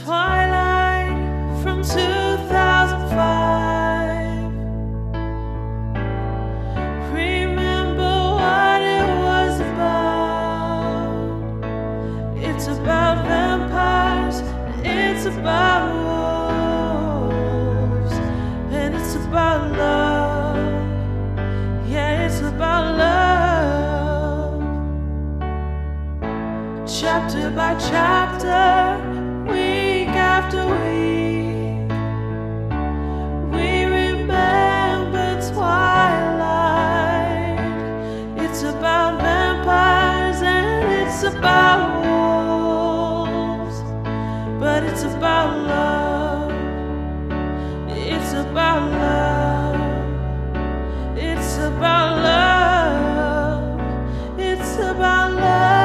Twilight from 2005. Remember what it was about. It's about vampires, and it's about wolves, and it's about love. Yeah, it's about love. Chapter by chapter, after we remember Twilight. It's about vampires and it's about wolves, but it's about love. It's about love. It's about love. It's about love.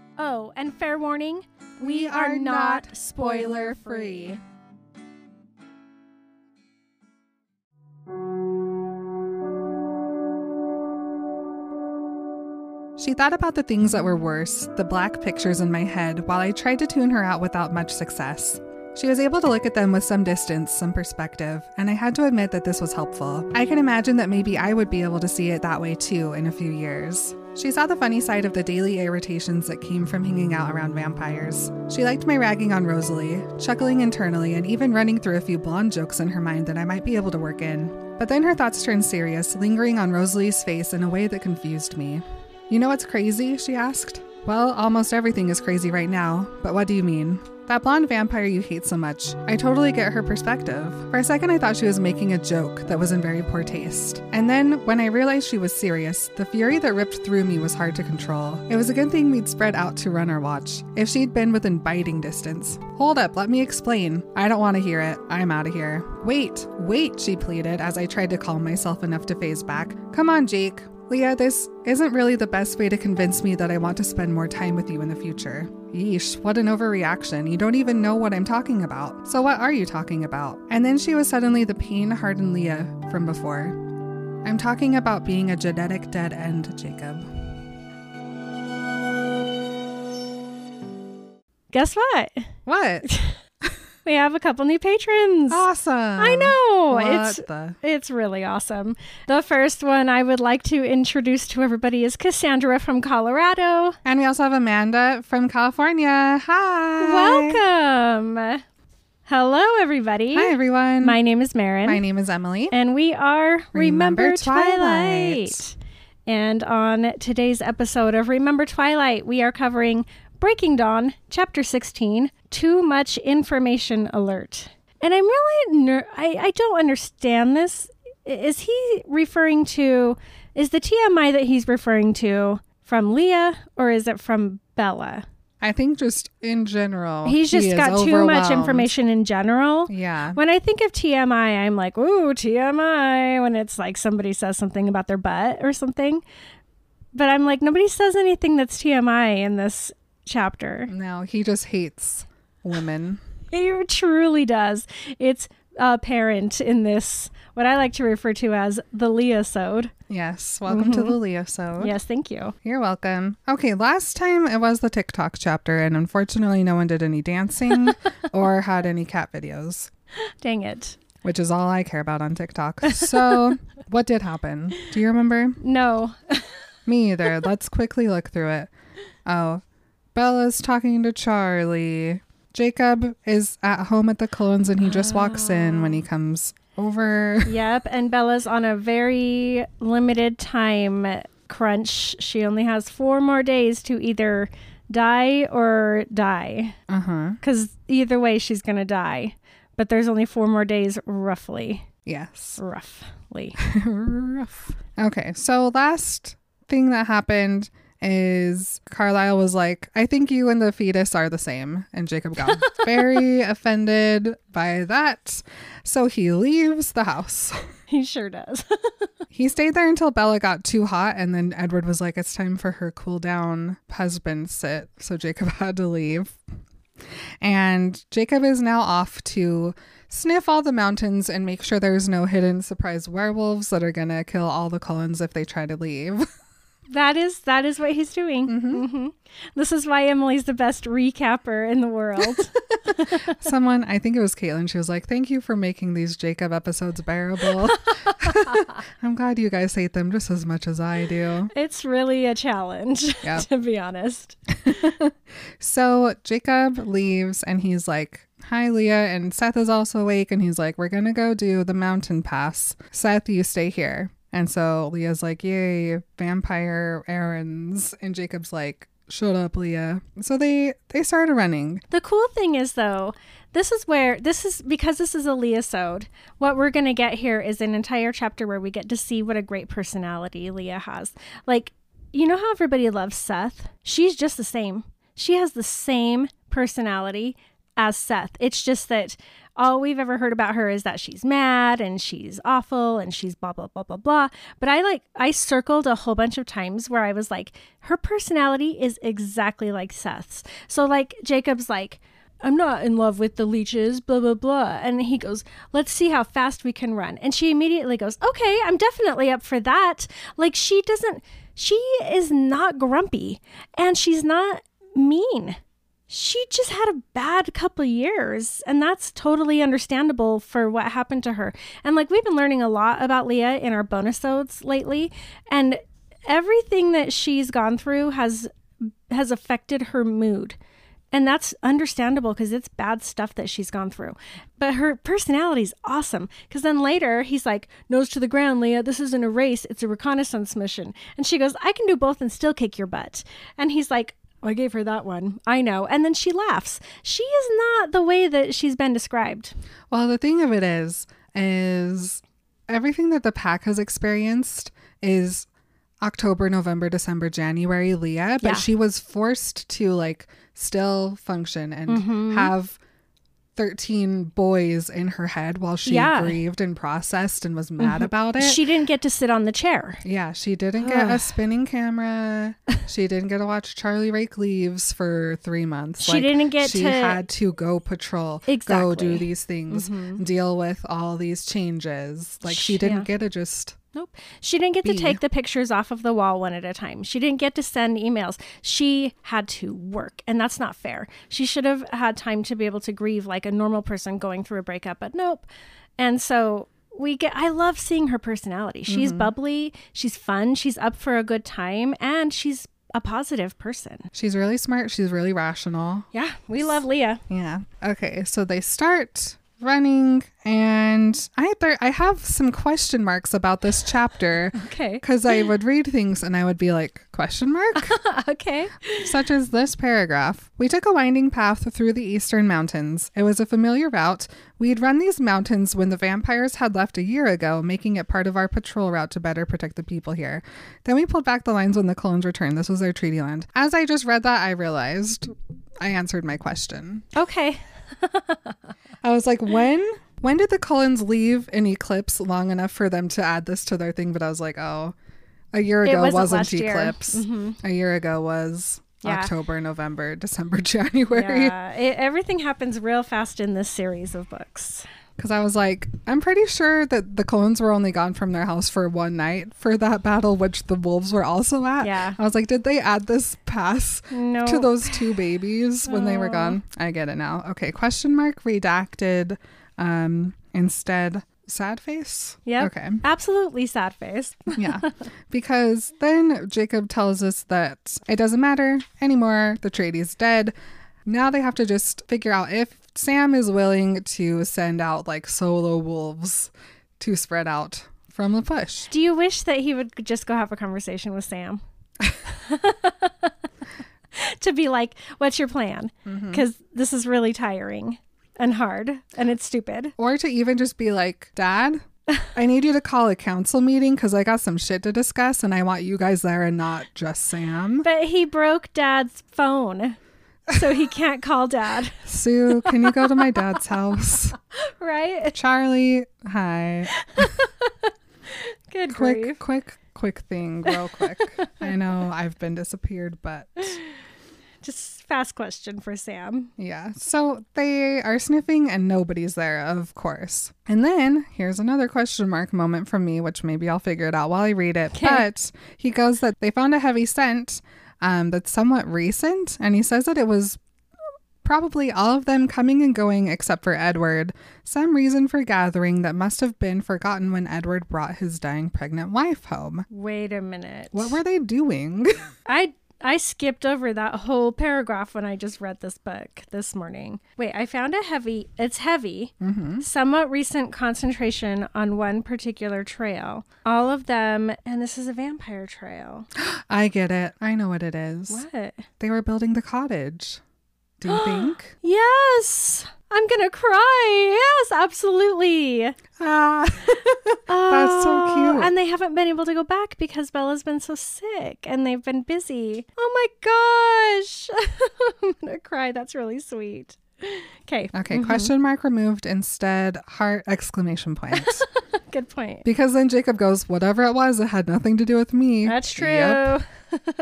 Oh, and fair warning, we are not spoiler-free. She thought about the things that were worse, the black pictures in my head, while I tried to tune her out without much success. She was able to look at them with some distance, some perspective, and I had to admit that this was helpful. I can imagine that maybe I would be able to see it that way too in a few years. She saw the funny side of the daily irritations that came from hanging out around vampires. She liked my ragging on Rosalie, chuckling internally, and even running through a few blonde jokes in her mind that I might be able to work in. But then her thoughts turned serious, lingering on Rosalie's face in a way that confused me. "You know what's crazy?" she asked. "Well, almost everything is crazy right now, but what do you mean?" "That blonde vampire you hate so much." I totally get her perspective. For a second, I thought she was making a joke that was in very poor taste. And then, when I realized she was serious, the fury that ripped through me was hard to control. It was a good thing we'd spread out to run our watch. If she'd been within biting distance. "Hold up, let me explain." "I don't want to hear it. I'm out of here." Wait, she pleaded as I tried to calm myself enough to phase back. "Come on, Jake. Leah, this isn't really the best way to convince me that I want to spend more time with you in the future." Yeesh, what an overreaction. You don't even know what I'm talking about. So what are you talking about? And then she was suddenly the pain-hardened Leah from before. "I'm talking about being a genetic dead end, Jacob." Guess what? What? We have a couple new patrons. Awesome. I know. It's really awesome. The first one I would like to introduce to everybody is Cassandra from Colorado. And we also have Amanda from California. Hi. Welcome. Hello, everybody. Hi, everyone. My name is Maren. My name is Emily. And we are Remember Twilight. And on today's episode of Remember Twilight, we are covering Breaking Dawn, Chapter 16, Too Much Information Alert. And I'm really, I don't understand this. Is he referring to, is the TMI that he's referring to from Leah, or is it from Bella? I think just in general. He's just got too much information in general. Yeah. When I think of TMI, I'm like, ooh, TMI, when it's like somebody says something about their butt or something. But I'm like, nobody says anything that's TMI in this chapter. No, he just hates women. He truly does. It's apparent in this, what I like to refer to as the Leah-sode. Yes, welcome to the Leah-sode. Yes, thank you. You're welcome. Okay, last time it was the TikTok chapter, and unfortunately no one did any dancing or had any cat videos. Dang it. Which is all I care about on TikTok. So what did happen? Do you remember? No. Me either. Let's quickly look through it. Oh, Bella's talking to Charlie. Jacob is at home at the Clones and he just walks in when he comes over. Yep. And Bella's on a very limited time crunch. She only has 4 more days to either die or die. Uh-huh. Because either way, she's going to die. But there's only 4 more days, roughly. Yes. Roughly. Rough. Okay. So last thing that happened is Carlisle was like, I think you and the fetus are the same. And Jacob got very offended by that. So he leaves the house. He sure does. He stayed there until Bella got too hot. And then Edward was like, it's time for her cool down husband sit. So Jacob had to leave. And Jacob is now off to sniff all the mountains and make sure there's no hidden surprise werewolves that are going to kill all the Cullens if they try to leave. That is what he's doing. Mm-hmm. Mm-hmm. This is why Emily's the best recapper in the world. Someone, I think it was Caitlin, she was like, thank you for making these Jacob episodes bearable. I'm glad you guys hate them just as much as I do. It's really a challenge, yep. To be honest. So Jacob leaves and he's like, hi, Leah. And Seth is also awake and he's like, we're going to go do the mountain pass. Seth, you stay here. And so Leah's like, yay, vampire errands. And Jacob's like, shut up, Leah. So they started running. The cool thing is, though, because this is a Leah-sode, what we're going to get here is an entire chapter where we get to see what a great personality Leah has. Like, you know how everybody loves Seth? She's just the same. She has the same personality as Seth. It's just that all we've ever heard about her is that she's mad and she's awful and she's blah, blah, blah, blah, blah. But I circled a whole bunch of times where I was like, her personality is exactly like Seth's. So like Jacob's like, I'm not in love with the leeches, blah, blah, blah. And he goes, let's see how fast we can run. And she immediately goes, okay, I'm definitely up for that. Like she is not grumpy and she's not mean. She just had a bad couple years, and that's totally understandable for what happened to her. And like, we've been learning a lot about Leah in our bonusodes lately, and everything that she's gone through has affected her mood. And that's understandable because it's bad stuff that she's gone through. But her personality is awesome because then later he's like, nose to the ground, Leah, this isn't a race. It's a reconnaissance mission. And she goes, I can do both and still kick your butt. And he's like, I gave her that one. I know. And then she laughs. She is not the way that she's been described. Well, the thing of it is everything that the pack has experienced is October, November, December, January, Leah. But yeah. She was forced to like still function and have 13 boys in her head while she grieved and processed and was mad about it. She didn't get to sit on the chair. Yeah, she didn't get a spinning camera. She didn't get to watch Charlie rake leaves for 3 months. She didn't get to... She had to go patrol, go do these things, deal with all these changes. Like she didn't get to just... Nope. She didn't get to take the pictures off of the wall one at a time. She didn't get to send emails. She had to work, and that's not fair. She should have had time to be able to grieve like a normal person going through a breakup, but nope. And so I love seeing her personality. She's bubbly, she's fun, she's up for a good time, and she's a positive person. She's really smart, she's really rational. Yeah, we love Leah. Yeah. Okay, so they start running, and I have some question marks about this chapter. Okay. Because I would read things and I would be like, question mark? Okay. Such as this paragraph. We took a winding path through the eastern mountains. It was a familiar route. We'd run these mountains when the vampires had left a year ago, making it part of our patrol route to better protect the people here. Then we pulled back the lines when the Cullens returned. This was their treaty land. As I just read that, I realized I answered my question. Okay. I was like, when did the Cullens leave an eclipse long enough for them to add this to their thing? But I was like, oh, a year ago wasn't eclipse. A year ago was October, November, December, January. Yeah. Everything happens real fast in this series of books. Because I was like, I'm pretty sure that the Cullens were only gone from their house for one night for that battle, which the wolves were also at. Yeah. I was like, did they add this pass to those 2 babies when they were gone? I get it now. Okay. Question mark redacted. Instead, sad face. Yeah. Okay. Absolutely sad face. Yeah. Because then Jacob tells us that it doesn't matter anymore. The treaty's dead. Now they have to just figure out if Sam is willing to send out like solo wolves to spread out from La Push. Do you wish that he would just go have a conversation with Sam? to be like, what's your plan? Because this is really tiring and hard and it's stupid. Or to even just be like, Dad, I need you to call a council meeting because I got some shit to discuss and I want you guys there and not just Sam. But he broke Dad's phone, so he can't call Dad. Sue, can you go to my dad's house? Right? Charlie, hi. Good grief. Quick thing, real quick. I know I've been disappeared, but... Just fast question for Sam. Yeah. So they are sniffing and nobody's there, of course. And then here's another question mark moment from me, which maybe I'll figure it out while I read it. Okay. But he goes that they found a heavy scent that's somewhat recent. And he says that it was probably all of them coming and going except for Edward. Some reason for gathering that must have been forgotten when Edward brought his dying pregnant wife home. Wait a minute. What were they doing? I skipped over that whole paragraph when I just read this book this morning. Wait, I found it's heavy, somewhat recent concentration on one particular trail. All of them, and this is a vampire trail. I get it. I know what it is. What? They were building the cottage. Do you think? Yes! I'm gonna cry. Yes, absolutely. That's so cute. And they haven't been able to go back because Bella's been so sick and they've been busy. Oh my gosh. I'm gonna cry. That's really sweet. Okay. Question mark removed. Instead, heart exclamation point. Good point. Because then Jacob goes, whatever it was, it had nothing to do with me. That's true. Yep.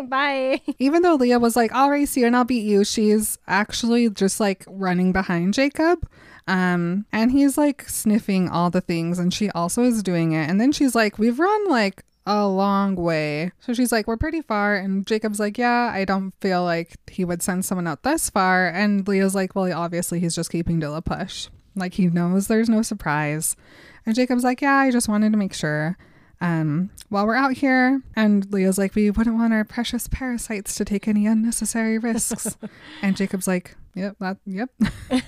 Bye. Even though Leah was like, I'll race you and I'll beat you, she's actually just like running behind Jacob. And he's like sniffing all the things and she also is doing it. And then she's like, we've run like a long way. So she's like, we're pretty far. And Jacob's like, yeah, I don't feel like he would send someone out this far. And Leah's like, well, obviously he's just keeping to La Push. Like he knows there's no surprise. And Jacob's like, yeah, I just wanted to make sure. While we're out here, and Leah's like, we wouldn't want our precious parasites to take any unnecessary risks. And Jacob's like, yep,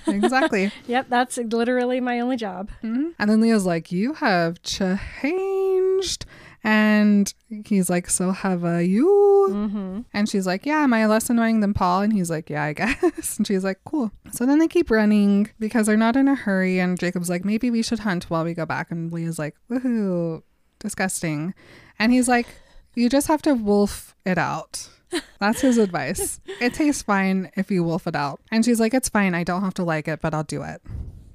exactly. Yep, that's literally my only job. Mm-hmm. And then Leah's like, you have changed. And he's like, so have you? And she's like, yeah, am I less annoying than Paul? And he's like, yeah, I guess. And she's like, cool. So then they keep running because they're not in a hurry. And Jacob's like, maybe we should hunt while we go back. And Leah's like, woohoo, disgusting. And he's like, you just have to wolf it out. That's his advice. It tastes fine if you wolf it out. And she's like, it's fine. I don't have to like it, but I'll do it.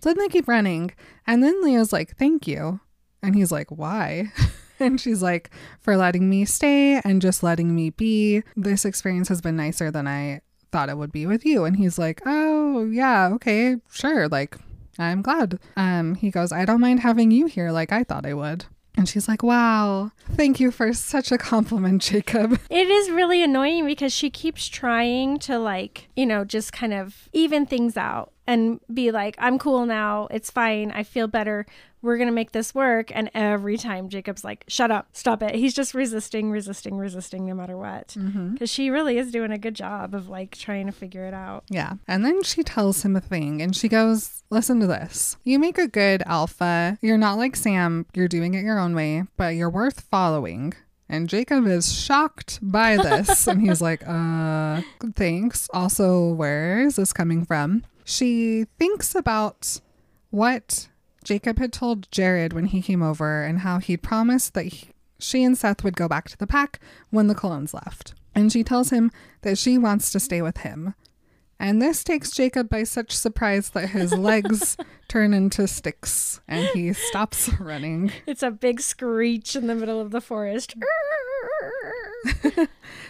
So then they keep running. And then Leah's like, thank you. And he's like, why? And she's like, for letting me stay and just letting me be. This experience has been nicer than I thought it would be with you. And he's like, oh, yeah, okay, sure. Like, I'm glad. He goes, I don't mind having you here like I thought I would. And she's like, wow, thank you for such a compliment, Jacob. It is really annoying because she keeps trying to like, you know, just kind of even things out and be like, I'm cool now. It's fine. I feel better. We're going to make this work. And every time Jacob's like, shut up, stop it. He's just resisting no matter what. Because she really is doing a good job of like trying to figure it out. Yeah. And then she tells him a thing and she goes, listen to this. You make a good alpha. You're not like Sam. You're doing it your own way, but you're worth following. And Jacob is shocked by this. And he's like, thanks. Also, where is this coming from? She thinks about what Jacob had told Jared when he came over and how he'd promised that she and Seth would go back to the pack when the clones left. And she tells him that she wants to stay with him. And this takes Jacob by such surprise that his legs turn into sticks and he stops running. It's a big screech in the middle of the forest.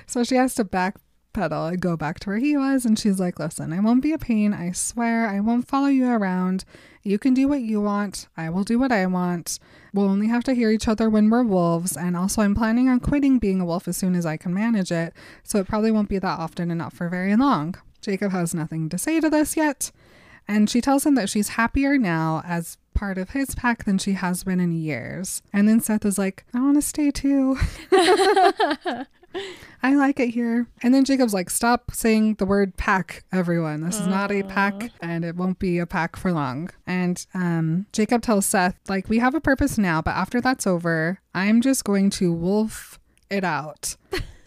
So she has to backpedal and go back to where he was. And she's like, listen, I won't be a pain. I swear I won't follow you around. You can do what you want. I will do what I want. We'll only have to hear each other when we're wolves. And also, I'm planning on quitting being a wolf as soon as I can manage it. So it probably won't be that often and not for very long. Jacob has nothing to say to this yet. And she tells him that she's happier now as part of his pack than she has been in years. And then Seth is like, I want to stay too. I like it here. And then Jacob's like, stop saying the word pack, everyone. This is not a pack and it won't be a pack for long. And Jacob tells Seth, like, we have a purpose now, but after that's over, I'm just going to wolf it out.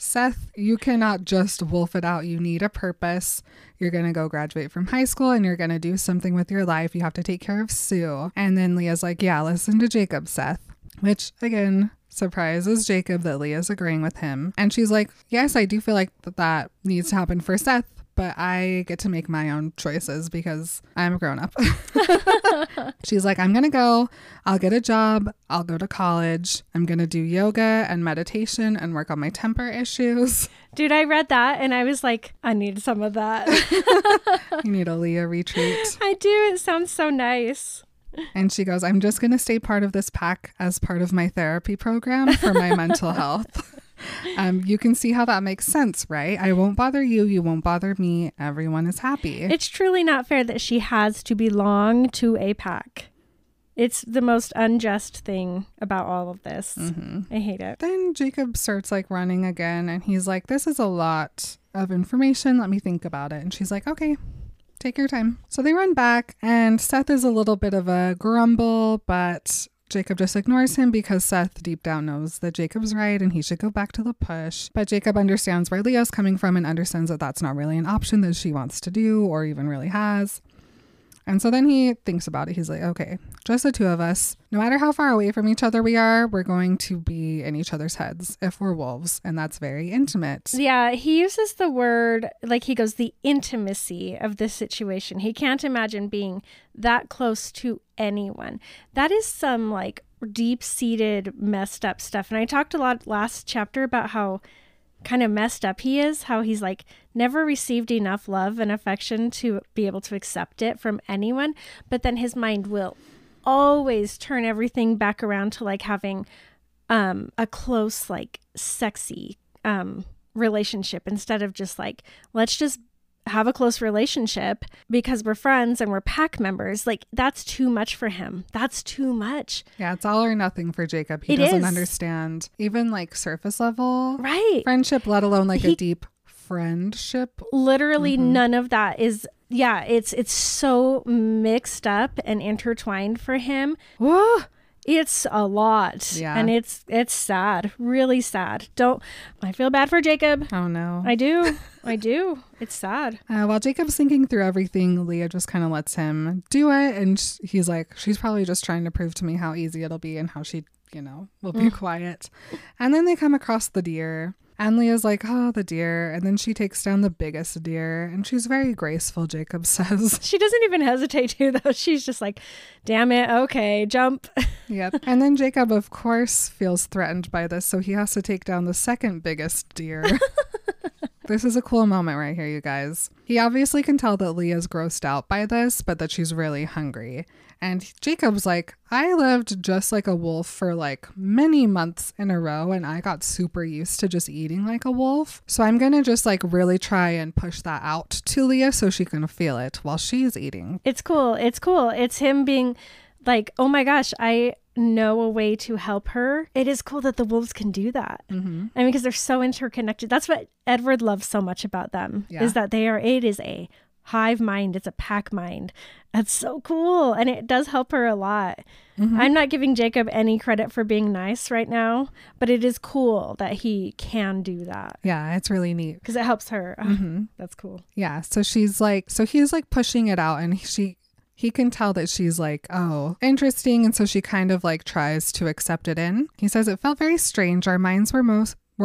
Seth, you cannot just wolf it out. You need a purpose. You're going to go graduate from high school and you're going to do something with your life. You have to take care of Sue. And then Leah's like, yeah, listen to Jacob, Seth. Which, again, surprises Jacob that Leah's agreeing with him. And she's like, yes, I do feel like that needs to happen for Seth, but I get to make my own choices because I'm a grown up. She's like, I'm going to go. I'll get a job. I'll go to college. I'm going to do yoga and meditation and work on my temper issues. Dude, I read that and I was like, I need some of that. You need a Leah retreat. I do. It sounds so nice. And she goes, I'm just going to stay part of this pack as part of my therapy program for my mental health. You can see how that makes sense, right? I won't bother you. You won't bother me. Everyone is happy. It's truly not fair that she has to belong to a pack. It's the most unjust thing about all of this. Mm-hmm. I hate it. Then Jacob starts like running again and he's like, this is a lot of information. Let me think about it. And she's like, okay. Take your time. So they run back and Seth is a little bit of a grumble, but Jacob just ignores him because Seth deep down knows that Jacob's right and he should go back to La Push. But Jacob understands where Leah's coming from and understands that that's not really an option that she wants to do or even really has. And so then he thinks about it. He's like, okay, just the two of us. No matter how far away from each other we are, we're going to be in each other's heads if we're wolves. And that's very intimate. Yeah, he uses the word, like he goes, the intimacy of this situation. He can't imagine being that close to anyone. That is some like deep-seated, messed up stuff. And I talked a lot last chapter about how kind of messed up he is, how he's like never received enough love and affection to be able to accept it from anyone, but then his mind will always turn everything back around to like having a close, like sexy relationship instead of just like, let's just have a close relationship because we're friends and we're pack members. Like, that's too much for him. That's too much. Yeah, it's all or nothing for Jacob. He doesn't understand even like surface level friendship, let alone like a deep friendship. Literally none of that is. Yeah, it's so mixed up and intertwined for him. Whoa. It's a lot. Yeah. And it's sad. Really sad. I feel bad for Jacob. Oh, no. I do. I do. It's sad. While Jacob's thinking through everything, Leah just kind of lets him do it. And he's like, she's probably just trying to prove to me how easy it'll be and how she, you know, will be quiet. And then they come across the deer. And Leah's like, oh, the deer. And then she takes down the biggest deer. And she's very graceful, Jacob says. She doesn't even hesitate to, though. She's just like, damn it. Okay, jump. Yep. And then Jacob, of course, feels threatened by this. So he has to take down the second biggest deer. This is a cool moment right here, you guys. He obviously can tell that Leah's grossed out by this, but that she's really hungry. And Jacob's like, I lived just like a wolf for like many months in a row and I got super used to just eating like a wolf. So I'm going to just like really try and push that out to Leah so she can feel it while she's eating. It's cool. It's cool. It's him being like, oh my gosh, I know a way to help her. It is cool that the wolves can do that. Mm-hmm. I mean, because they're so interconnected. That's what Edward loves so much about them, is that they are, it is a hive mind. It's a pack mind. That's so cool. And it does help her a lot. Mm-hmm. I'm not giving Jacob any credit for being nice right now, but it is cool that he can do that. Yeah, it's really neat. Because it helps her. Mm-hmm. That's cool. Yeah. So she's like, so he's like pushing it out and he can tell that she's like, oh, interesting. And so she kind of like tries to accept it in. He says, it felt very strange. Our minds were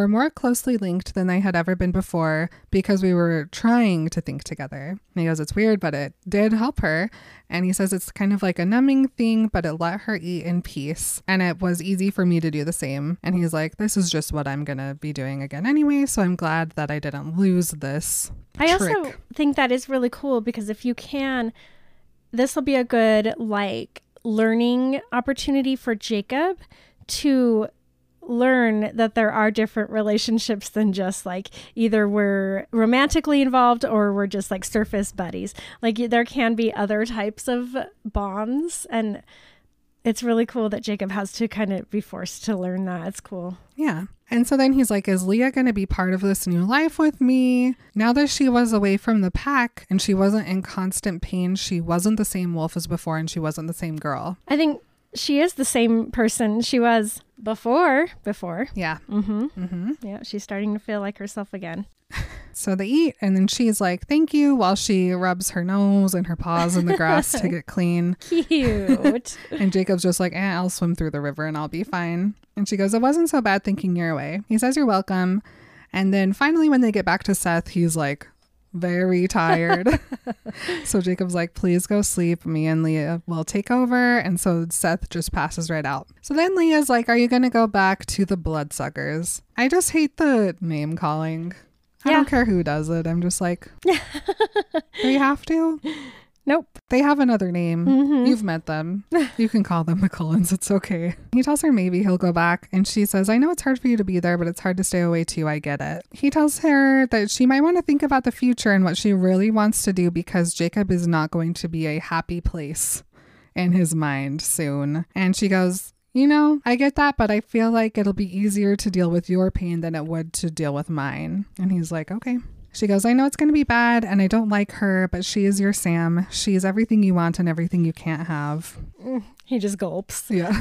more closely linked than they had ever been before because we were trying to think together. And he goes, it's weird, but it did help her. And he says, it's kind of like a numbing thing, but it let her eat in peace. And it was easy for me to do the same. And he's like, this is just what I'm going to be doing again anyway. So I'm glad that I didn't lose this trick. I also think that is really cool because if you can, this will be a good like learning opportunity for Jacob to learn that there are different relationships than just like either we're romantically involved or we're just like surface buddies. Like there can be other types of bonds, and it's really cool that Jacob has to kind of be forced to learn that. It's cool. Yeah. And so then he's like, is Leah going to be part of this new life with me? Now that she was away from the pack and she wasn't in constant pain, she wasn't the same wolf as before and she wasn't the same girl. I think she is the same person she was before. Yeah. Mm-hmm. Mm-hmm. Yeah. She's starting to feel like herself again. So they eat, and then she's like, thank you, while she rubs her nose and her paws in the grass to get clean. Cute. And Jacob's just like, I'll swim through the river and I'll be fine. And she goes, it wasn't so bad thinking your way. He says, you're welcome. And then finally, when they get back to Seth, he's like, very tired. So Jacob's like, please go sleep. Me and Leah will take over. And so Seth just passes right out. So then Leah's like, are you going to go back to the bloodsuckers? I just hate the name calling. I don't care who does it. I'm just like, do you have to? Nope. They have another name. Mm-hmm. You've met them. You can call them McCullens. It's okay. He tells her maybe he'll go back. And she says, I know it's hard for you to be there, but it's hard to stay away too. I get it. He tells her that she might want to think about the future and what she really wants to do, because Jacob is not going to be a happy place in his mind soon. And she goes, you know, I get that, but I feel like it'll be easier to deal with your pain than it would to deal with mine. And he's like, okay. She goes, I know it's going to be bad and I don't like her, but she is your Sam. She is everything you want and everything you can't have. He just gulps. Yeah.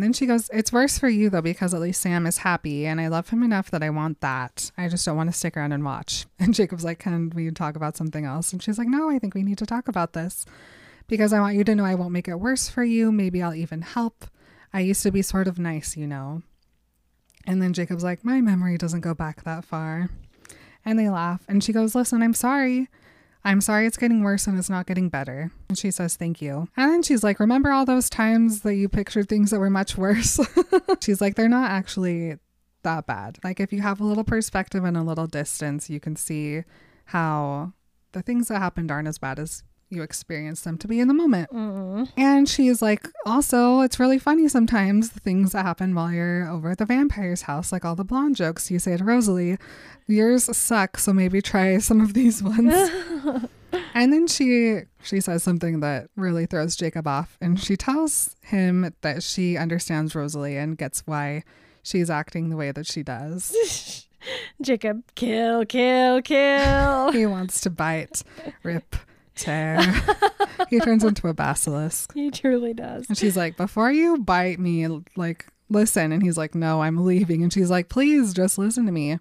Then she goes, it's worse for you, though, because at least Sam is happy and I love him enough that I want that. I just don't want to stick around and watch. And Jacob's like, can we talk about something else? And she's like, no, I think we need to talk about this because I want you to know I won't make it worse for you. Maybe I'll even help. I used to be sort of nice, you know. And then Jacob's like, my memory doesn't go back that far. And they laugh. And she goes, listen, I'm sorry. I'm sorry it's getting worse and it's not getting better. And she says, thank you. And then she's like, remember all those times that you pictured things that were much worse? She's like, they're not actually that bad. Like, if you have a little perspective and a little distance, you can see how the things that happened aren't as bad as you experience them to be in the moment. Mm-hmm. And she's like, also, it's really funny sometimes the things that happen while you're over at the vampire's house, like all the blonde jokes you say to Rosalie. Yours suck, so maybe try some of these ones. And then she says something that really throws Jacob off, and she tells him that she understands Rosalie and gets why she's acting the way that she does. Jacob, kill. He wants to bite, rip, tear. He turns into a basilisk. He truly does. And she's like, before you bite me, like, listen. And he's like, no, I'm leaving. And she's like, please just listen to me.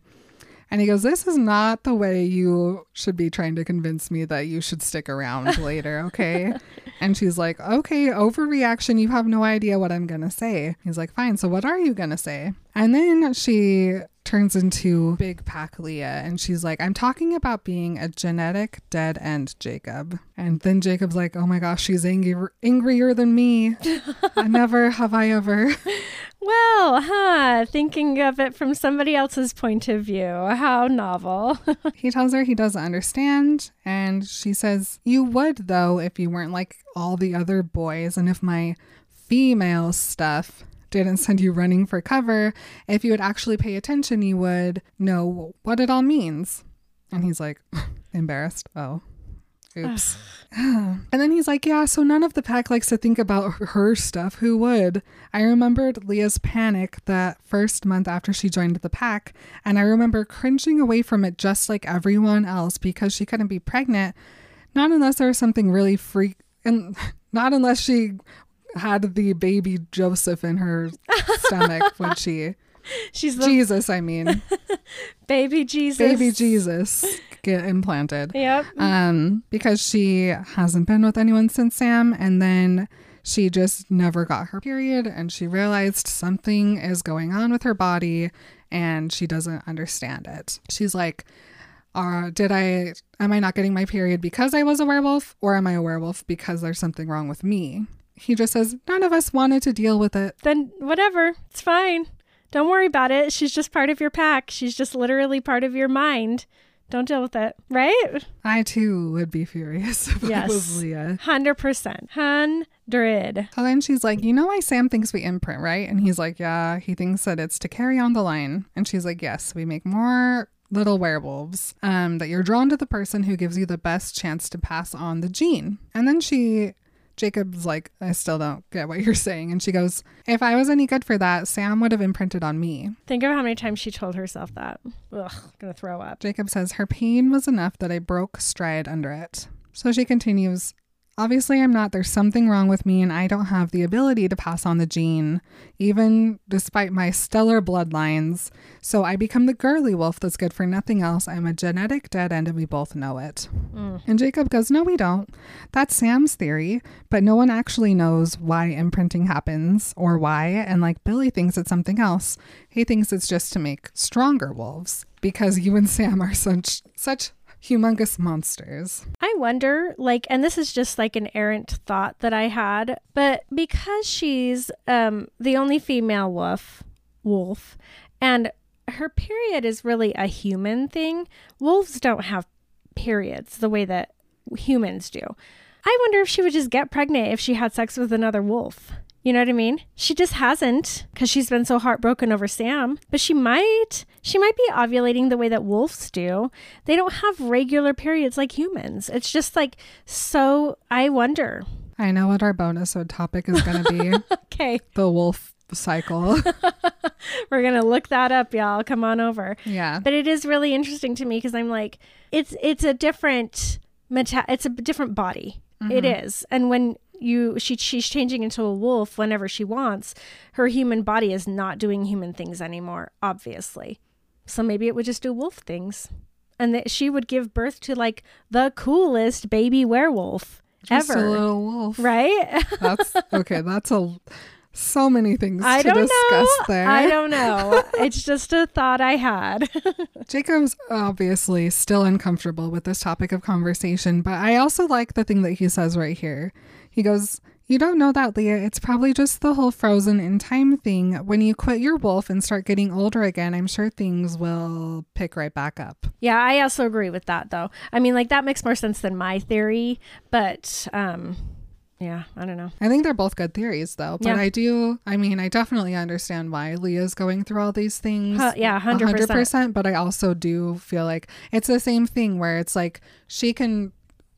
And he goes, this is not the way you should be trying to convince me that you should stick around later, okay? And she's like, okay, overreaction. You have no idea what I'm gonna say. He's like, fine, so what are you gonna say? And then she turns into Big Pack Leah, and she's like, I'm talking about being a genetic dead end, Jacob. And then Jacob's like, oh my gosh, she's angrier than me. Never have I ever. Well, huh? Thinking of it from somebody else's point of view. How novel. He tells her he doesn't understand, and she says, you would, though, if you weren't like all the other boys, and if my female stuff didn't send you running for cover. If you would actually pay attention, you would know what it all means. And he's like, embarrassed. Oh, oops. And then he's like, yeah, so none of the pack likes to think about her stuff. Who would? I remembered Leah's panic that first month after she joined the pack. And I remember cringing away from it just like everyone else because she couldn't be pregnant. Not unless there was something really freak. And not unless she had the baby Joseph in her stomach when she's the Jesus, I mean. Baby Jesus get implanted. Yep. Because she hasn't been with anyone since Sam, and then she just never got her period, and she realized something is going on with her body and she doesn't understand it. She's like, am I not getting my period because I was a werewolf, or am I a werewolf because there's something wrong with me? He just says, none of us wanted to deal with it. Then whatever. It's fine. Don't worry about it. She's just part of your pack. She's just literally part of your mind. Don't deal with it. Right? I, too, would be furious if it was Leah. 100%. 100. So then she's like, you know why Sam thinks we imprint, right? And he's like, yeah, he thinks that it's to carry on the line. And she's like, yes, we make more little werewolves, that you're drawn to the person who gives you the best chance to pass on the gene. And then Jacob's like, I still don't get what you're saying. And she goes, if I was any good for that, Sam would have imprinted on me. Think of how many times she told herself that. Ugh, gonna throw up. Jacob says, her pain was enough that I broke stride under it. So she continues, Obviously, I'm not. There's something wrong with me, and I don't have the ability to pass on the gene, even despite my stellar bloodlines. So I become the girly wolf that's good for nothing else. I'm a genetic dead end, and we both know it. Mm. And Jacob goes, no, we don't. That's Sam's theory, but no one actually knows why imprinting happens or why. And like Billy thinks it's something else. He thinks it's just to make stronger wolves because you and Sam are such humongous monsters. I wonder, like, and this is just like an errant thought that I had, but because she's the only female wolf, and her period is really a human thing, wolves don't have periods the way that humans do. I wonder if she would just get pregnant if she had sex with another wolf. You know what I mean? She just hasn't because she's been so heartbroken over Sam, but she might be ovulating the way that wolves do. They don't have regular periods like humans. It's just like, so I wonder. I know what our bonus topic is going to be. Okay. The wolf cycle. We're going to look that up, y'all. Come on over. Yeah. But it is really interesting to me because I'm like, it's a different body. Mm-hmm. It is. And when she's changing into a wolf whenever she wants, her human body is not doing human things anymore, obviously. So maybe it would just do wolf things, and that she would give birth to like the coolest baby werewolf just ever. Just a little wolf, right? That's okay. That's so many things I to discuss know. There. I don't know. It's just a thought I had. Jacob's obviously still uncomfortable with this topic of conversation, but I also like the thing that he says right here. He goes, you don't know that, Leah. It's probably just the whole frozen in time thing. When you quit your wolf and start getting older again, I'm sure things will pick right back up. Yeah, I also agree with that, though. I mean, like, that makes more sense than my theory, but yeah, I don't know. I think they're both good theories, though. But yeah. I definitely understand why Leah's going through all these things. 100%. But I also do feel like it's the same thing where it's like she can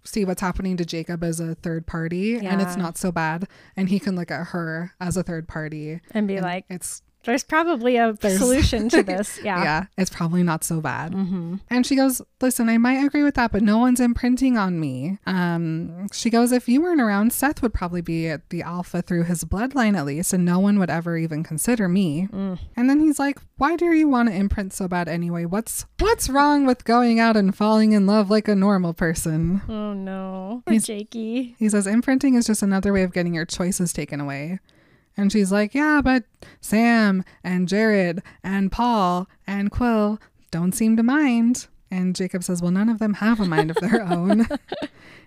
see what's happening to Jacob as a third party, yeah, and it's not so bad. And he can look at her as a third party and be like, there's probably a solution to this. Yeah. Yeah. It's probably not so bad. Mm-hmm. And she goes, listen, I might agree with that, but no one's imprinting on me. She goes, if you weren't around, Seth would probably be at the alpha through his bloodline at least, and no one would ever even consider me. Mm. And then he's like, why do you want to imprint so bad anyway? What's wrong with going out and falling in love like a normal person? Oh no. Poor Jakey. He says, imprinting is just another way of getting your choices taken away. And she's like, yeah, but Sam and Jared and Paul and Quill don't seem to mind. And Jacob says, well, none of them have a mind of their own.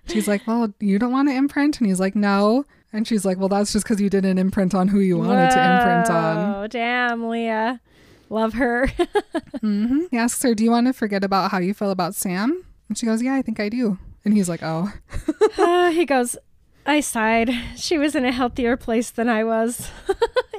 She's like, well, you don't want to imprint? And he's like, no. And she's like, well, that's just because you didn't imprint on who you wanted to imprint on. Oh, damn, Leah. Love her. Mm-hmm. He asks her, do you want to forget about how you feel about Sam? And she goes, yeah, I think I do. And he's like, oh. He goes, I sighed. She was in a healthier place than I was.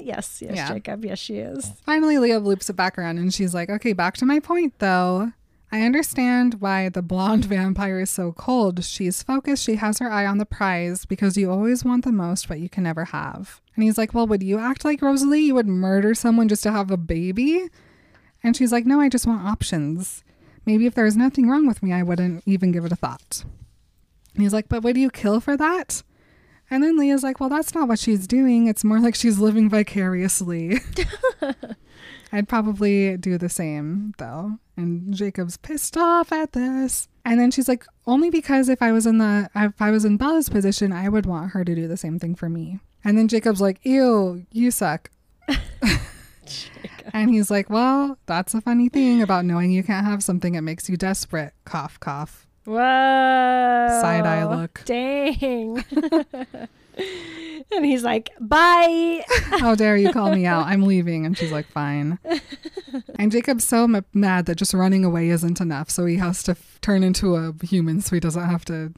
Yes, yeah. Jacob. Yes, she is. Finally, Leah loops it back around and she's like, okay, back to my point, though. I understand why the blonde vampire is so cold. She's focused. She has her eye on the prize because you always want the most, but you can never have. And he's like, well, would you act like Rosalie? You would murder someone just to have a baby? And she's like, no, I just want options. Maybe if there was nothing wrong with me, I wouldn't even give it a thought. And he's like, but would you kill for that? And then Leah's like, well, that's not what she's doing. It's more like she's living vicariously. I'd probably do the same, though. And Jacob's pissed off at this. And then she's like, only because if I was in Bella's position, I would want her to do the same thing for me. And then Jacob's like, ew, you suck. And he's like, well, that's a funny thing about knowing you can't have something. It makes you desperate. Cough, cough. Whoa. Side eye look. Dang. And he's like, bye. How dare you call me out? I'm leaving. And she's like, fine. And Jacob's so mad that just running away isn't enough. So he has to turn into a human so he doesn't have to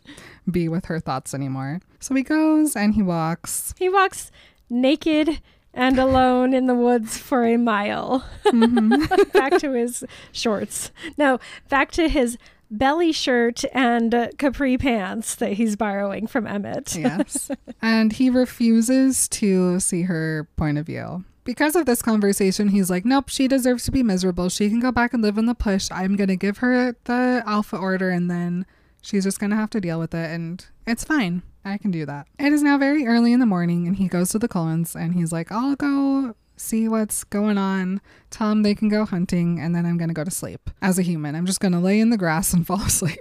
be with her thoughts anymore. So he goes and he walks. He walks naked and alone in the woods for a mile. Mm-hmm. Back to his shorts. No, back to his belly shirt and capri pants that he's borrowing from Emmett. Yes. And he refuses to see her point of view. Because of this conversation, he's like, nope, she deserves to be miserable. She can go back and live in La Push. I'm going to give her the alpha order and then she's just going to have to deal with it and it's fine. I can do that. It is now very early in the morning and he goes to the Cullens and he's like, I'll go see what's going on, tell them they can go hunting, and then I'm going to go to sleep. As a human, I'm just going to lay in the grass and fall asleep.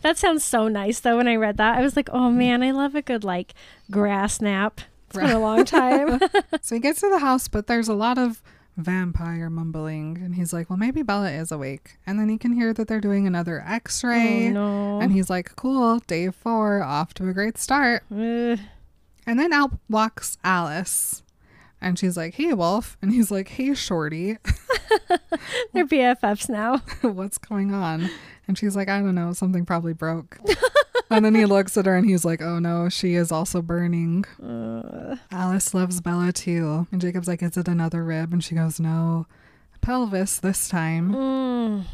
That sounds so nice, though. When I read that, I was like, oh man, I love a good like grass nap. It's been a long time. So he gets to the house, but there's a lot of vampire mumbling and he's like, well, maybe Bella is awake. And then he can hear that they're doing another x-ray. Oh, no. And he's like, cool, day 4, off to a great start. And then out walks Alice. And she's like, hey, Wolf. And he's like, hey, Shorty. They're BFFs now. What's going on? And she's like, I don't know. Something probably broke. And then he looks at her and he's like, oh, no, she is also burning. Alice loves Bella, too. And Jacob's like, is it another rib? And she goes, no, pelvis this time.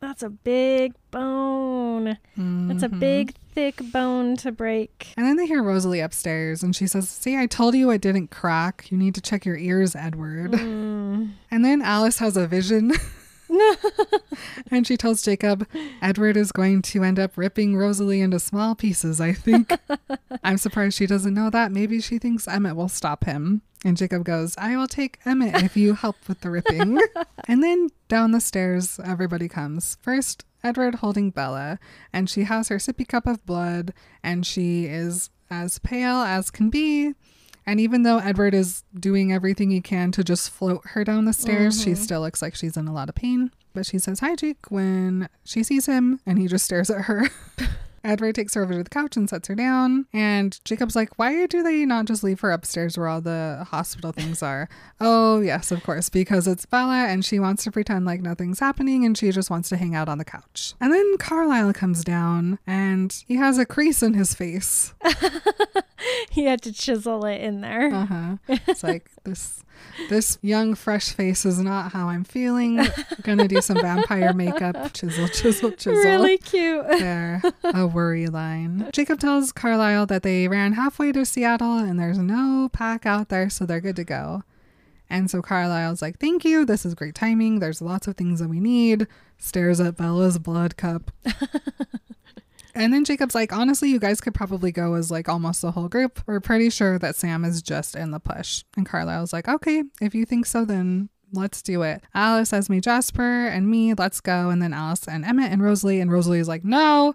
That's a big bone. Mm-hmm. That's a big, thick bone to break. And then they hear Rosalie upstairs and she says, see, I told you it didn't crack. You need to check your ears, Edward. And then Alice has a vision. And she tells Jacob, Edward is going to end up ripping Rosalie into small pieces, I think. I'm surprised she doesn't know that. Maybe she thinks Emmett will stop him. And Jacob goes, I will take Emmett if you help with the ripping. And then down the stairs, everybody comes. First, Edward holding Bella, and she has her sippy cup of blood, and she is as pale as can be. And even though Edward is doing everything he can to just float her down the stairs, she still looks like she's in a lot of pain. But she says, hi, Jake, when she sees him, and he just stares at her. Edward takes her over to the couch and sets her down. And Jacob's like, why do they not just leave her upstairs where all the hospital things are? Oh, yes, of course, because it's Bella and she wants to pretend like nothing's happening and she just wants to hang out on the couch. And then Carlisle comes down and he has a crease in his face. He had to chisel it in there. It's like, this young, fresh face is not how I'm feeling. I'm gonna do some vampire makeup. Chisel, chisel, chisel. Really cute. There. A worry line. Jacob tells Carlisle that they ran halfway to Seattle and there's no pack out there, so they're good to go. And so Carlisle's like, thank you. This is great timing. There's lots of things that we need. Stares at Bella's blood cup. And then Jacob's like, honestly, you guys could probably go as like almost the whole group. We're pretty sure that Sam is just in the push. And Carlisle's like, okay, if you think so, then let's do it. Alice, Esme, Jasper, and me, let's go. And then Alice and Emmett and Rosalie. And Rosalie's like, no.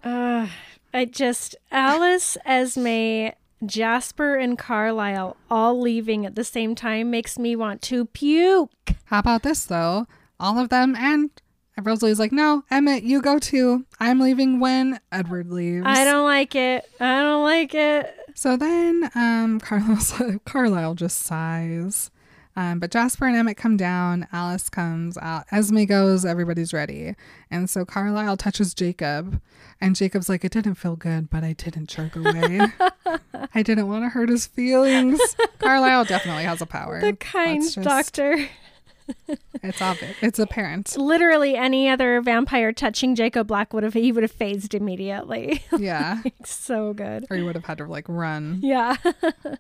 Alice, Esme, Jasper, and Carlisle all leaving at the same time makes me want to puke. How about this, though? All of them and... Rosalie's like, no, Emmett, you go too. I'm leaving when Edward leaves. I don't like it. I don't like it. So then Carlisle just sighs. But Jasper and Emmett come down. Alice comes out. Esme goes. Everybody's ready. And so Carlisle touches Jacob. And Jacob's like, it didn't feel good, but I didn't jerk away. I didn't want to hurt his feelings. Carlisle definitely has a power. The kind doctor. It's obvious. It's apparent. Literally any other vampire touching Jacob Black would have phased immediately. Yeah. Like, so good. Or he would have had to like run. Yeah.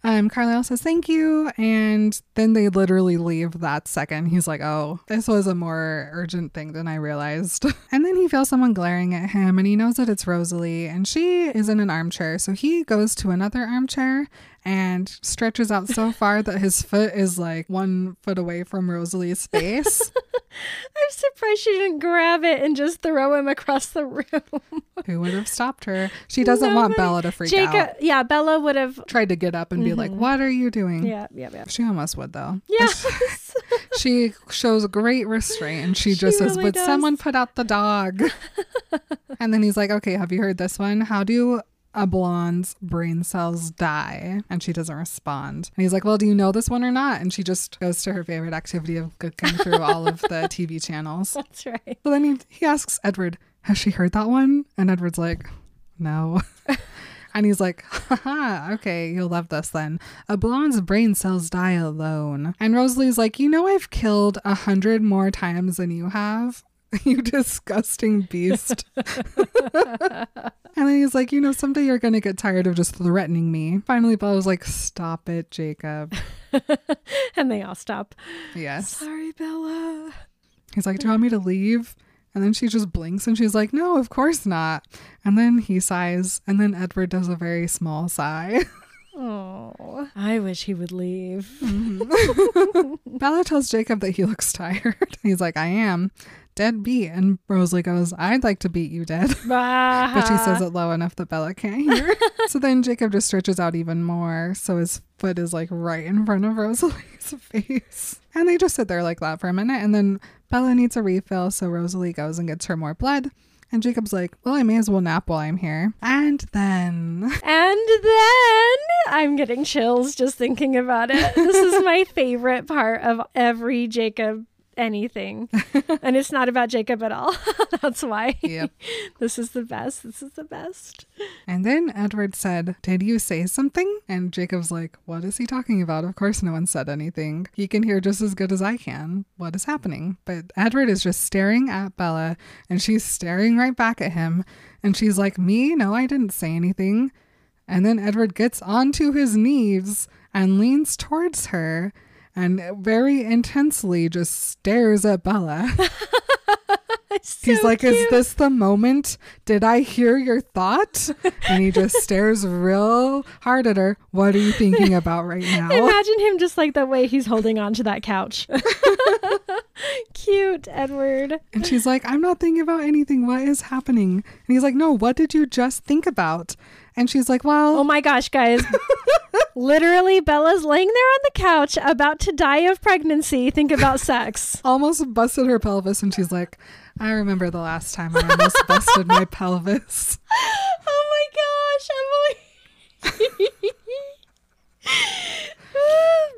Carlisle says thank you, and then they literally leave that second. He's like, oh, this was a more urgent thing than I realized. And then he feels someone glaring at him and he knows that it's Rosalie, and she is in an armchair, so he goes to another armchair and stretches out so far that his foot is like 1 foot away from Rosalie's face. I'm surprised she didn't grab it and just throw him across the room. Who would have stopped her? She doesn't want Bella to freak out. Yeah, Bella would have tried to get up and be like, what are you doing? Yeah. She almost would, though. Yes. She shows great restraint and she just says, really, would someone put out the dog? And then he's like, okay, have you heard this one? How do a blonde's brain cells die? And she doesn't respond. And he's like, well, do you know this one or not? And she just goes to her favorite activity of cooking through all of the TV channels. That's right. So then he asks Edward, has she heard that one? And Edward's like, no. And he's like, haha, okay, you'll love this then. A blonde's brain cells die alone. And Rosalie's like, you know, I've killed 100 more times than you have. You disgusting beast. And then he's like, you know, someday you're going to get tired of just threatening me. Finally, Bella's like, stop it, Jacob. And they all stop. Yes. Sorry, Bella. He's like, do you want me to leave? And then she just blinks and she's like, no, of course not. And then he sighs. And then Edward does a very small sigh. Oh, I wish he would leave. Mm-hmm. Bella tells Jacob that he looks tired. He's like, I am. Dead beat. And Rosalie goes, I'd like to beat you dead. But she says it low enough that Bella can't hear. So then Jacob just stretches out even more. So his foot is like right in front of Rosalie's face. And they just sit there like that for a minute. And then Bella needs a refill. So Rosalie goes and gets her more blood. And Jacob's like, well, I may as well nap while I'm here. And then I'm getting chills just thinking about it. This is my favorite part of every Jacob anything. And it's not about Jacob at all. That's why. Yep. This is the best. This is the best. And then Edward said, did you say something? And Jacob's like, what is he talking about? Of course no one said anything. He can hear just as good as I can. What is happening? But Edward is just staring at Bella and she's staring right back at him. And she's like, me? No, I didn't say anything. And then Edward gets onto his knees and leans towards her and very intensely just stares at Bella. So he's like, cute. Is this the moment? Did I hear your thought? And he just stares real hard at her. What are you thinking about right now? Imagine him just like the way he's holding onto that couch. Cute, Edward. And she's like, I'm not thinking about anything. What is happening? And he's like, no, what did you just think about? And she's like, well... Oh my gosh, guys. Literally, Bella's laying there on the couch about to die of pregnancy. Think about sex. Almost busted her pelvis. And she's like, I remember the last time I almost busted my pelvis. Oh my gosh, Emily.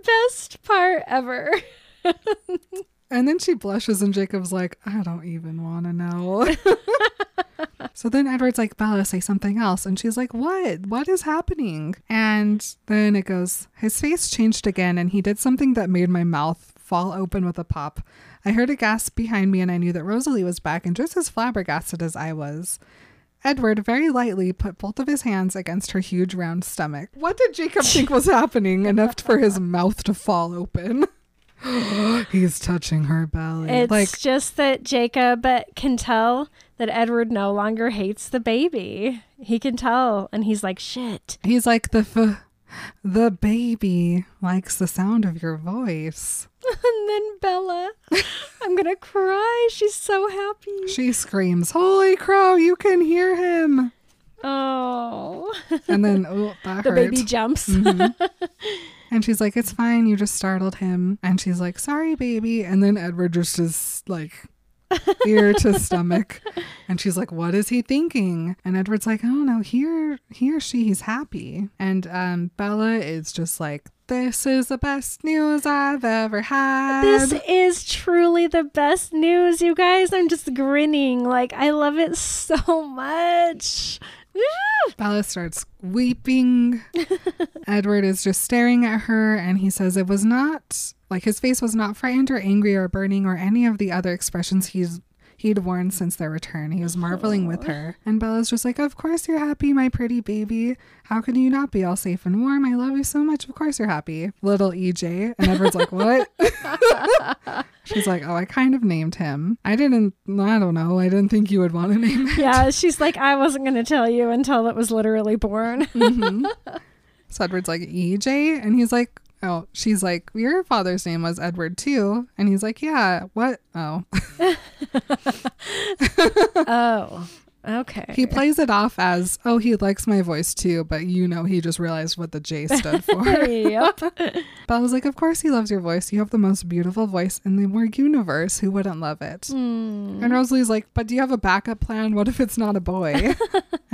Best part ever. And then she blushes and Jacob's like, I don't even want to know. So then Edward's like, Bella, say something else. And she's like, what? What is happening? And then it goes, his face changed again and he did something that made my mouth fall open with a pop. I heard a gasp behind me and I knew that Rosalie was back and just as flabbergasted as I was. Edward very lightly put both of his hands against her huge round stomach. What did Jacob think was happening enough for his mouth to fall open? He's touching her belly. It's like, just that Jacob can tell that Edward no longer hates the baby. He can tell. And he's like, shit. He's like, the baby likes the sound of your voice. And then Bella, I'm going to cry. She's so happy. She screams, holy crow, you can hear him. Oh. And then that the baby jumps. Mm-hmm. And she's like, it's fine. You just startled him. And she's like, sorry, baby. And then Edward just is like ear to stomach. And she's like, what is he thinking? And Edward's like, oh, no, he or she, he's happy. And Bella is just like, this is the best news I've ever had. This is truly the best news, you guys. I'm just grinning. Like, I love it so much. Woo! Bella starts weeping. Edward is just staring at her and he says it was not like his face was not frightened or angry or burning or any of the other expressions he'd worn since their return. He was marveling with her. And Bella's just like, of course you're happy, my pretty baby. How can you not be all safe and warm? I love you so much. Of course you're happy. Little EJ. And Edward's like, what? She's like, oh, I kind of named him. I don't know. I didn't think you would want to name it. Yeah, she's like, I wasn't going to tell you until it was literally born. Mm-hmm. So Edward's like, EJ? And he's like, oh, she's like, your father's name was Edward too. And he's like, yeah, what? Oh. Oh, okay. He plays it off as, oh, he likes my voice too. But, you know, he just realized what the J stood for. Yep. Bella's like, of course he loves your voice. You have the most beautiful voice in the entire universe. Who wouldn't love it? Mm. And Rosalie's like, but do you have a backup plan? What if it's not a boy?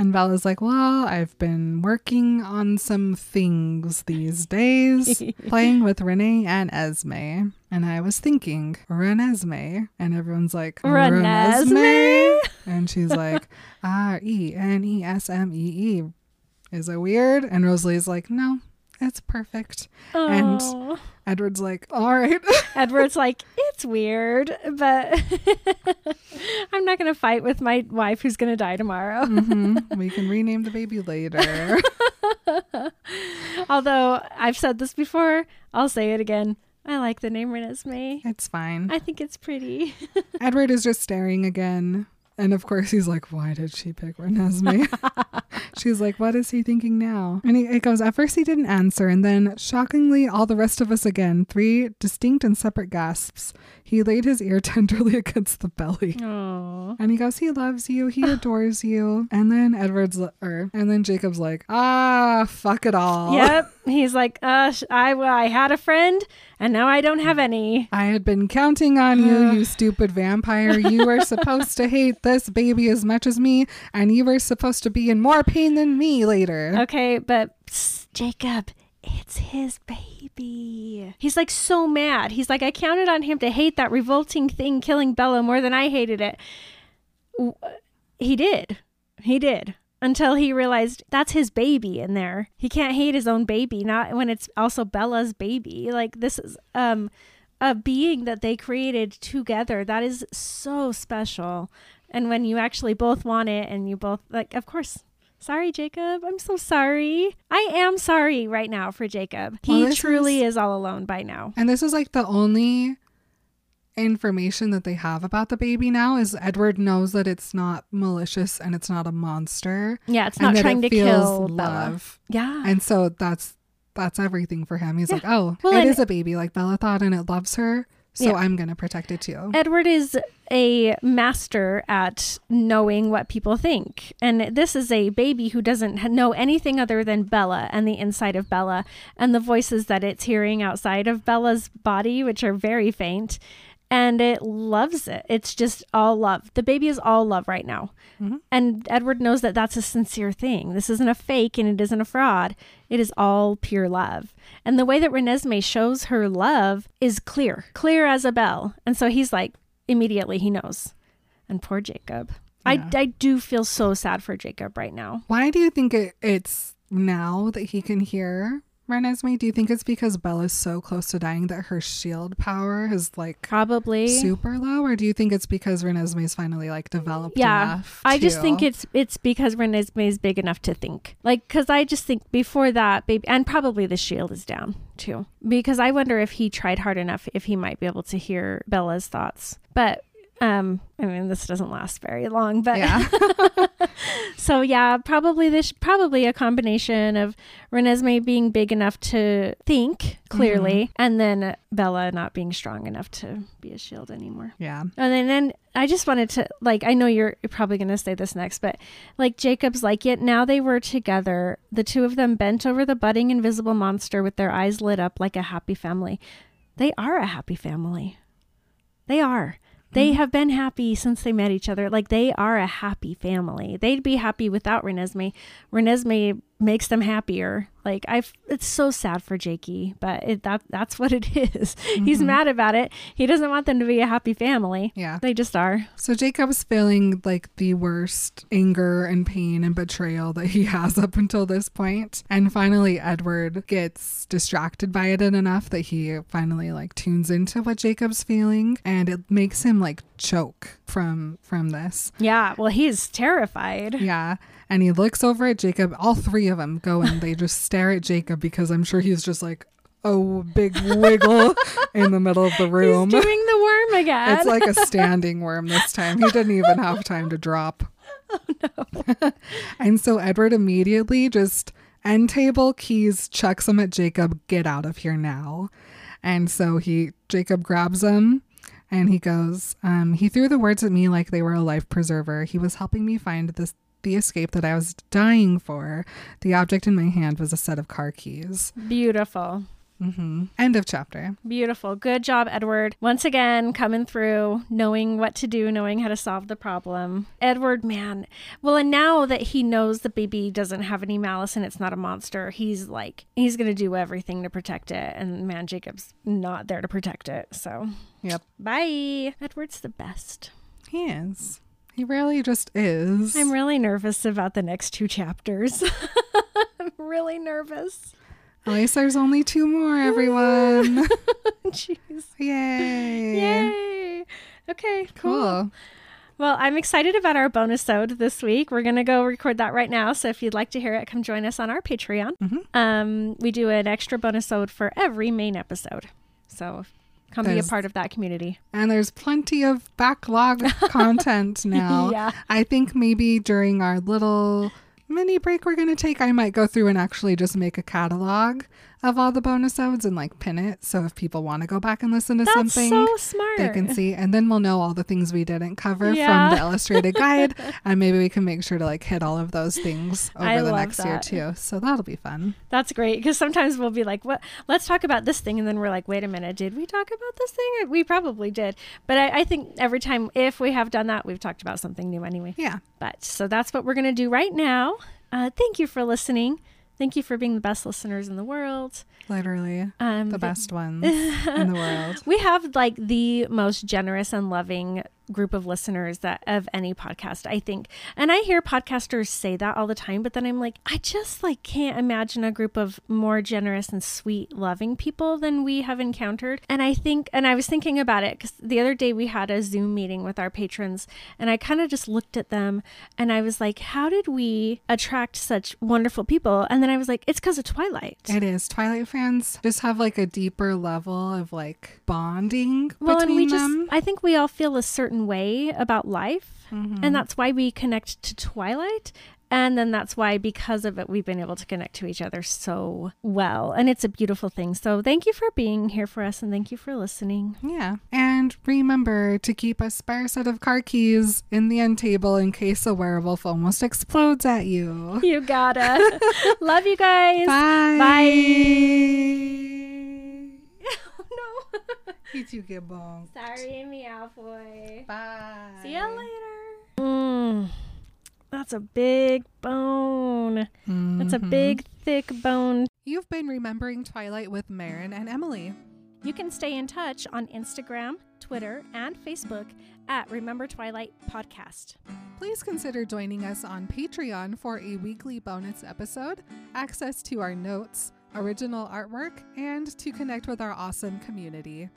And Bella's like, well, I've been working on some things these days, playing with Renee and Esme. And I was thinking, Renesmee. And everyone's like, Renesmee? And she's like, Renesmee is it weird? And Rosalie's like, no, it's perfect. Aww. And Edward's like, all right. Edward's like, it's weird, but I'm not going to fight with my wife who's going to die tomorrow. Mm-hmm. We can rename the baby later. Although I've said this before, I'll say it again. I like the name Renesmee. It's fine. I think it's pretty. Edward is just staring again. And of course, he's like, why did she pick Renesmee? She's like, what is he thinking now? And it goes, at first he didn't answer. And then, shockingly, all the rest of us again, three distinct and separate gasps. He laid his ear tenderly against the belly. Aww. And he goes, he loves you. He adores you. And then Jacob's like, ah, fuck it all. Yep. He's like, I had a friend and now I don't have any. I had been counting on you stupid vampire. You were supposed to hate this baby as much as me, and you were supposed to be in more pain than me later. Okay, but Jacob, it's his baby. He's like so mad. He's like, I counted on him to hate that revolting thing killing Bella more than I hated it. He did. Until he realized that's his baby in there. He can't hate his own baby, not when it's also Bella's baby. Like, this is a being that they created together. That is so special. And when you actually both want it and you both, like, of course. Sorry, Jacob. I'm so sorry. I am sorry right now for Jacob. He truly is all alone by now. And this is like the only information that they have about the baby now is Edward knows that it's not malicious and it's not a monster. Yeah, it's not trying to kill Bella. Yeah. And so that's everything for him. He's like, oh, it is a baby like Bella thought and it loves her. So I'm going to protect it too. Edward is a master at knowing what people think. And this is a baby who doesn't know anything other than Bella and the inside of Bella and the voices that it's hearing outside of Bella's body, which are very faint. And it loves it. It's just all love. The baby is all love right now. Mm-hmm. And Edward knows that that's a sincere thing. This isn't a fake and it isn't a fraud. It is all pure love. And the way that Renesmee shows her love is clear. Clear as a bell. And so he's like, immediately he knows. And poor Jacob. Yeah. I do feel so sad for Jacob right now. Why do you think it's now that he can hear Renesmee? Do you think it's because Bella's so close to dying that her shield power is like probably super low, or do you think it's because Renesmee's finally like developed enough? I just think it's because Renesmee is big enough to think, like, because I just think before that baby, and probably the shield is down too, because I wonder if he tried hard enough if he might be able to hear Bella's thoughts. But I mean, this doesn't last very long, but yeah. So yeah, probably a combination of Renesmee being big enough to think clearly, mm-hmm. and then Bella not being strong enough to be a shield anymore. Yeah. And then I just wanted to, like, I know you're probably going to say this next, but like Jacob's like, yet now they were together. The two of them bent over the budding invisible monster with their eyes lit up like a happy family. They are a happy family. They are. They have been happy since they met each other. Like, they are a happy family. They'd be happy without Renesmee. Renesmee makes them happier. Like, it's so sad for Jakey, but that's what it is. Mm-hmm. He's mad about it. He doesn't want them to be a happy family. Yeah. They just are. So Jacob's feeling like the worst anger and pain and betrayal that he has up until this point. And finally, Edward gets distracted by it enough that he finally like tunes into what Jacob's feeling, and it makes him like choke from this. Yeah. Well, he's terrified. Yeah. And he looks over at Jacob. All three of them go and they just stare at Jacob because I'm sure he's just like, oh, big wiggle in the middle of the room. He's doing the worm again. It's like a standing worm this time. He didn't even have time to drop. Oh, no. And so Edward immediately just end table keys, chucks them at Jacob. Get out of here now. And so Jacob grabs him. And he goes, he threw the words at me like they were a life preserver. He was helping me find the escape that I was dying for. The object in my hand was a set of car keys. Beautiful. Mm-hmm. End of chapter. Beautiful. Good job, Edward. Once again, coming through, knowing what to do, knowing how to solve the problem. Edward, man. Well, and now that he knows the baby doesn't have any malice and it's not a monster, he's going to do everything to protect it. And man, Jacob's not there to protect it. So, yep. Bye. Edward's the best. He is. He really just is. I'm really nervous about the next two chapters. I'm really nervous. At least there's only two more, everyone. Jeez. Yay. Okay, cool. Well, I'm excited about our bonusode this week. We're going to go record that right now. So if you'd like to hear it, come join us on our Patreon. Mm-hmm. We do an extra bonusode for every main episode. So come be a part of that community. And there's plenty of backlog content now. Yeah. I think maybe during our little mini break we're going to take, I might go through and actually just make a catalog of all the bonusodes and like pin it. So if people want to go back and listen to something, so smart. They can see. And then we'll know all the things we didn't cover from the illustrated guide. And maybe we can make sure to like hit all of those things over the next year too. So that'll be fun. That's great. Because sometimes we'll be like, "What? Let's talk about this thing." And then we're like, wait a minute, did we talk about this thing? We probably did. But I think every time, if we have done that, we've talked about something new anyway. Yeah. But so that's what we're going to do right now. Thank you for listening. Thank you for being the best listeners in the world. Literally. The best ones in the world. We have like the most generous and loving group of listeners that of any podcast, I think. And I hear podcasters say that all the time, but then I'm like, I just like can't imagine a group of more generous and sweet, loving people than we have encountered. And I think, and I was thinking about it because the other day we had a Zoom meeting with our patrons and I kind of just looked at them and I was like, how did we attract such wonderful people? And then I was like, it's because of Twilight. It is. Twilight fans just have like a deeper level of like bonding between them. I think we all feel a certain way about life, and that's why we connect to Twilight, and then that's why because of it we've been able to connect to each other so well, and it's a beautiful thing. So thank you for being here for us, and thank you for listening. Yeah, and remember to keep a spare set of car keys in the end table in case a werewolf almost explodes at you. You gotta love you guys. Bye. Oh no. Sorry, meow boy. Bye. See you later. That's a big bone. That's a big, thick bone. You've been Remembering Twilight with Maren and Emily. You can stay in touch on Instagram, Twitter, and Facebook at Remember Twilight Podcast. Please consider joining us on Patreon for a weekly bonus episode, access to our notes, original artwork, and to connect with our awesome community.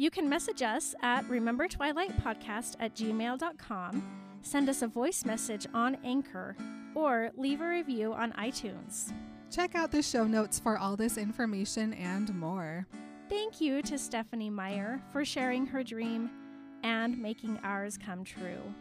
You can message us at remembertwilightpodcast@gmail.com, send us a voice message on Anchor, or leave a review on iTunes. Check out the show notes for all this information and more. Thank you to Stephanie Meyer for sharing her dream and making ours come true.